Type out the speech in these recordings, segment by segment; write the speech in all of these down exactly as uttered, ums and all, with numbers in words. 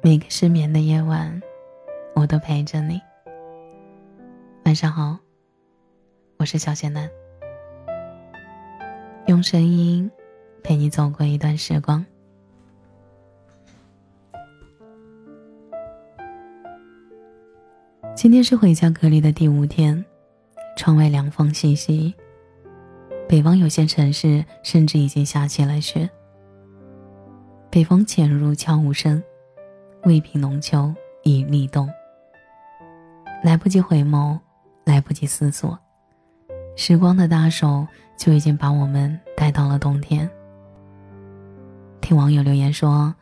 每个失眠的夜晚，我都陪着你。晚上好，我是小仙男，用声音陪你走过一段时光。今天是回家隔离的第五天，窗外凉风习习，北方有些城市甚至已经下起了雪。北风潜入悄无声，未平浓秋已立冬。来不及回眸，来不及思索，时光的大手就已经把我们带到了冬天。听网友留言说，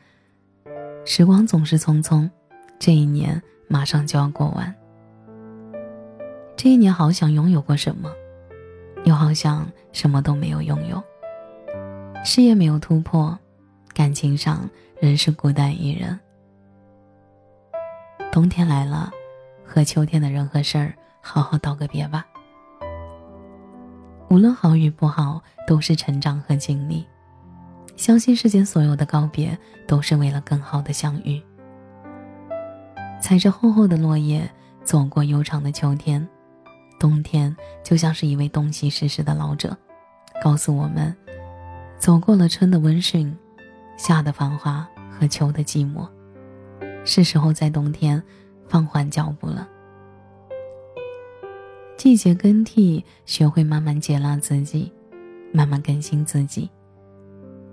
时光总是匆匆，这一年马上就要过完。这一年好想拥有过什么，又好想什么都没有拥有。事业没有突破，感情上仍是孤单一人。冬天来了，和秋天的人和事儿好好道个别吧。无论好与不好，都是成长和经历。相信世间所有的告别，都是为了更好的相遇。踩着厚厚的落叶，走过悠长的秋天，冬天就像是一位洞悉世事的老者，告诉我们，走过了春的温驯，夏的繁华和秋的寂寞，是时候在冬天放缓脚步了。季节更替，学会慢慢接纳自己，慢慢更新自己。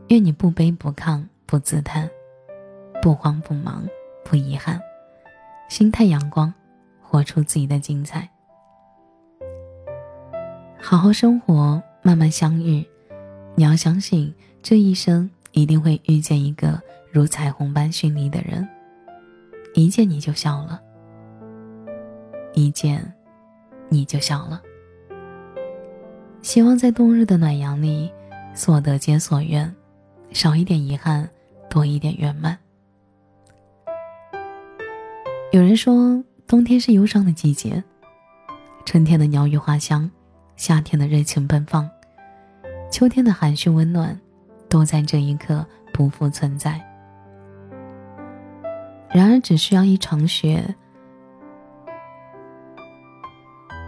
愿你不卑不亢，不自叹，不慌不忙，不遗憾，心态阳光，活出自己的精彩。好好生活，慢慢相遇。你要相信，这一生一定会遇见一个如彩虹般绚丽的人，一见你就笑了，一见你就笑了。希望在冬日的暖阳里，所得皆所愿，少一点遗憾，多一点圆满。有人说，冬天是忧伤的季节，春天的鸟语花香，夏天的热情奔放，秋天的含蓄温暖，都在这一刻不复存在。然而只需要一场雪，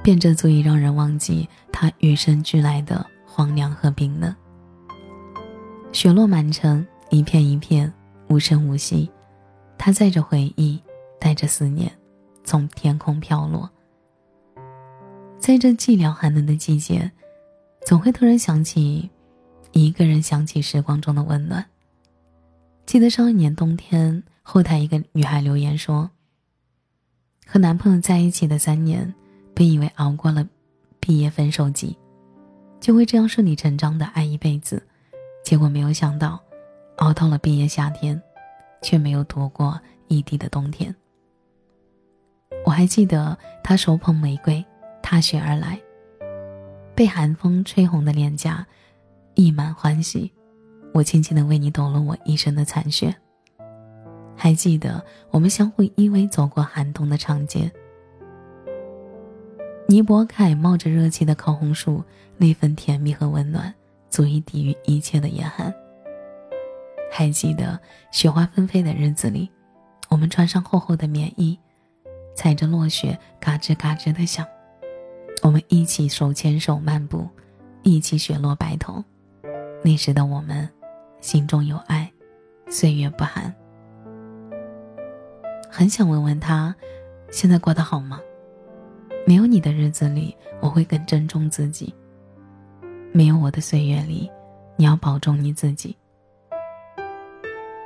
便这足以让人忘记他与生俱来的荒凉和冰冷。雪落满城，一片一片，无声无息，它载着回忆，带着思念，从天空飘落。在这寂寥寒冷的季节，总会突然想起一个人，想起时光中的温暖。记得上一年冬天，后台一个女孩留言说，和男朋友在一起的三年，被以为熬过了毕业分手季，就会这样顺理成章的爱一辈子，结果没有想到熬到了毕业夏天，却没有躲过异地的冬天。我还记得他手捧玫瑰踏雪而来，被寒风吹红的脸颊溢满欢喜，我轻轻地为你抖落我一身的残雪。还记得我们相互依偎走过寒冬的长街，尼泊凯冒着热气的烤红薯，那份甜蜜和温暖足以抵御一切的严寒。还记得雪花纷飞的日子里，我们穿上厚厚的棉衣，踩着落雪嘎吱嘎吱地响，我们一起手牵手漫步，一起雪落白头。那时的我们心中有爱，岁月不寒。很想问问他现在过得好吗？没有你的日子里，我会更珍重自己。没有我的岁月里，你要保重你自己。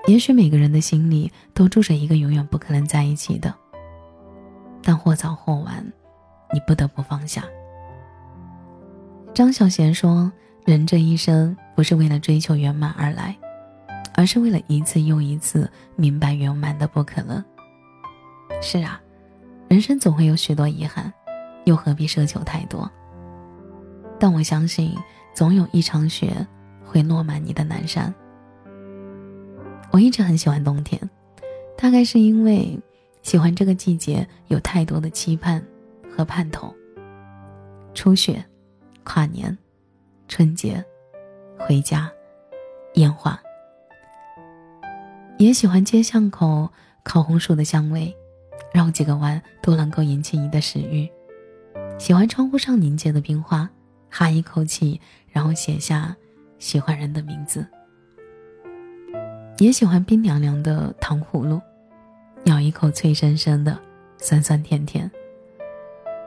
也许每个人的心里都住着一个永远不可能在一起的，但或早或晚，你不得不放下。张小娴说，人这一生不是为了追求圆满而来，而是为了一次又一次明白圆满的不可能。是啊，人生总会有许多遗憾，又何必奢求太多？但我相信，总有一场雪会落满你的南山。我一直很喜欢冬天，大概是因为喜欢这个季节有太多的期盼和盼头。初雪，跨年，春节，回家，烟花。也喜欢街巷口烤红薯的香味，绕几个弯都能够引起你的食欲。喜欢窗户上凝结的冰花，哈一口气，然后写下喜欢人的名字。也喜欢冰凉凉的糖葫芦，咬一口脆生生的，酸酸甜甜。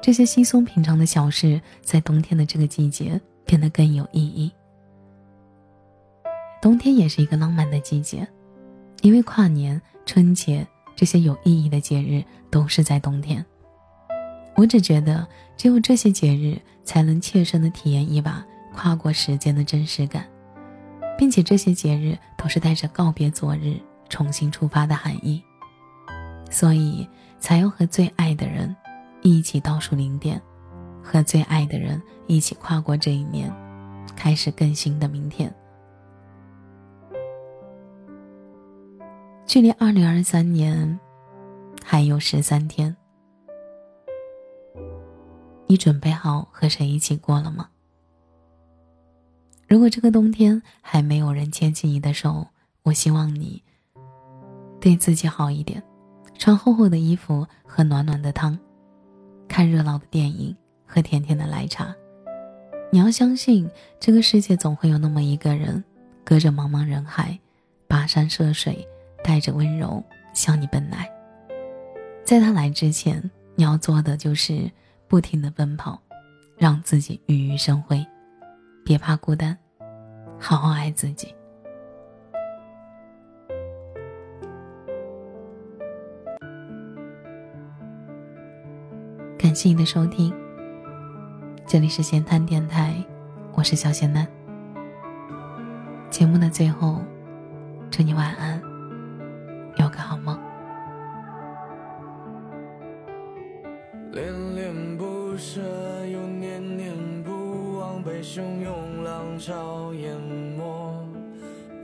这些稀松平常的小事，在冬天的这个季节变得更有意义。冬天也是一个浪漫的季节，因为跨年、春节这些有意义的节日都是在冬天。我只觉得只有这些节日才能切身地体验一把跨过时间的真实感，并且这些节日都是带着告别昨日重新出发的含义，所以才要和最爱的人一起倒数零点，和最爱的人一起跨过这一年，开始更新的明天。距离二零二三年还有十三天，你准备好和谁一起过了吗？如果这个冬天还没有人牵起你的手，我希望你对自己好一点，穿厚厚的衣服，喝暖暖的汤，看热闹的电影，喝甜甜的奶茶。你要相信，这个世界总会有那么一个人，隔着茫茫人海，跋山涉水，带着温柔向你奔来。在他来之前，你要做的就是不停地奔跑，让自己熠熠生辉，别怕孤单，好好爱自己。感谢你的收听，这里是闲谈电台，我是小闲男。节目的最后，祝你晚安，有个好梦。恋恋不舍又念念不忘，被汹涌浪潮淹没，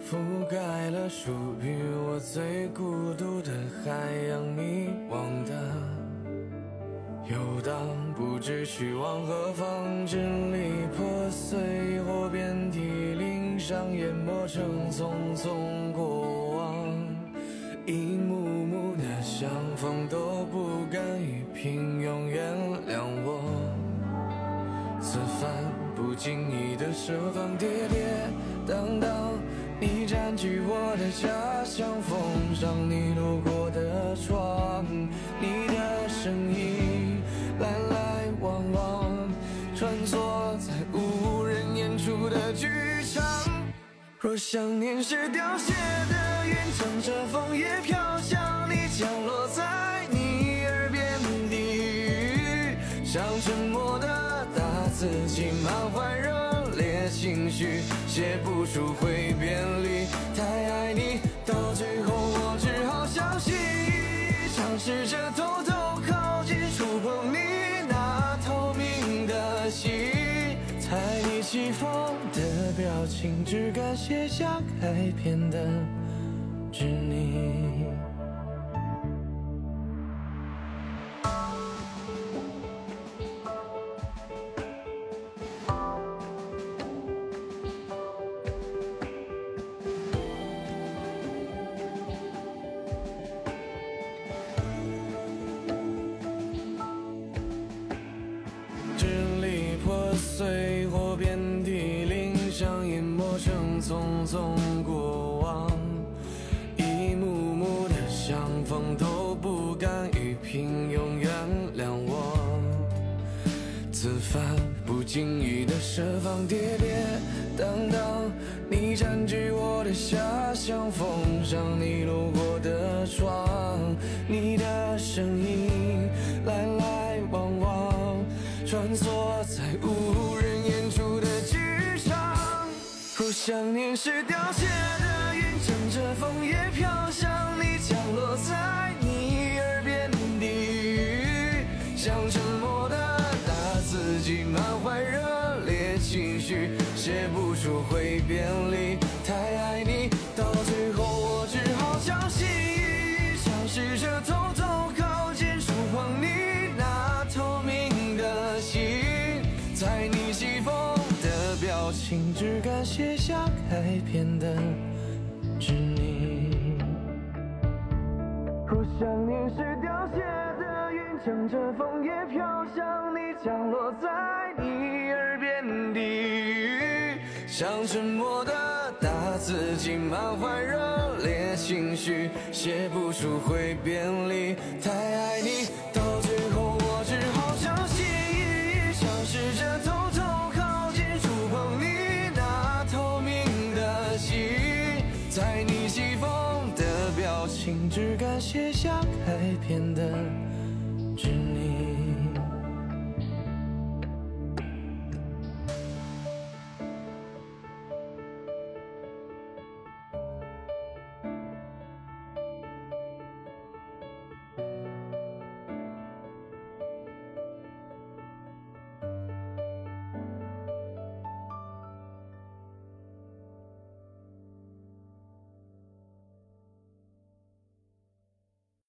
覆盖了属于我最孤独的海洋，迷惘的游荡，不知去往何方，支离破碎后遍体鳞伤，淹没成匆匆过往，一幕幕的相逢都不敢与平庸原谅我，此番不经意的设防，跌跌荡荡，你占据我的家乡，缝上你路过的窗，你的身影来来往往，穿梭在无人演出的剧场，若想念是凋谢的云，乘着风也飘向你，降落在你耳边低语，像沉默的打字机，满怀热烈情绪，写不出挥别离，太爱你，到最后我只好消息，尝试着偷偷靠近，触碰你那透明的心，猜你起风的表情，只敢写下开篇的执念。支离破碎或遍体鳞伤，淹没成匆匆过往，一幕幕的相逢都不敢与平庸原谅我，此番不经意的设防，跌跌荡荡，你占据我的遐想，缝上你路过的窗，你的身影来来往往，穿梭在无人演出的剧场，若想念是凋谢的云，乘着风也飘向你，降落在你耳边低语，像沉默的打字机，满怀热烈情绪，写不出挥别离，太爱你，到最后我只好相信，尝试着偷偷靠近，触碰你请只敢写下开篇的执念。若想念是凋谢的云，乘着风也飘向你，降落在你耳边低语，像沉默的大字经满怀热烈情绪，写不出挥别离，太爱你到最后我只好相信，想试着偷偷靠近触碰你那透明的心，在你西风的表情，只敢写下改变的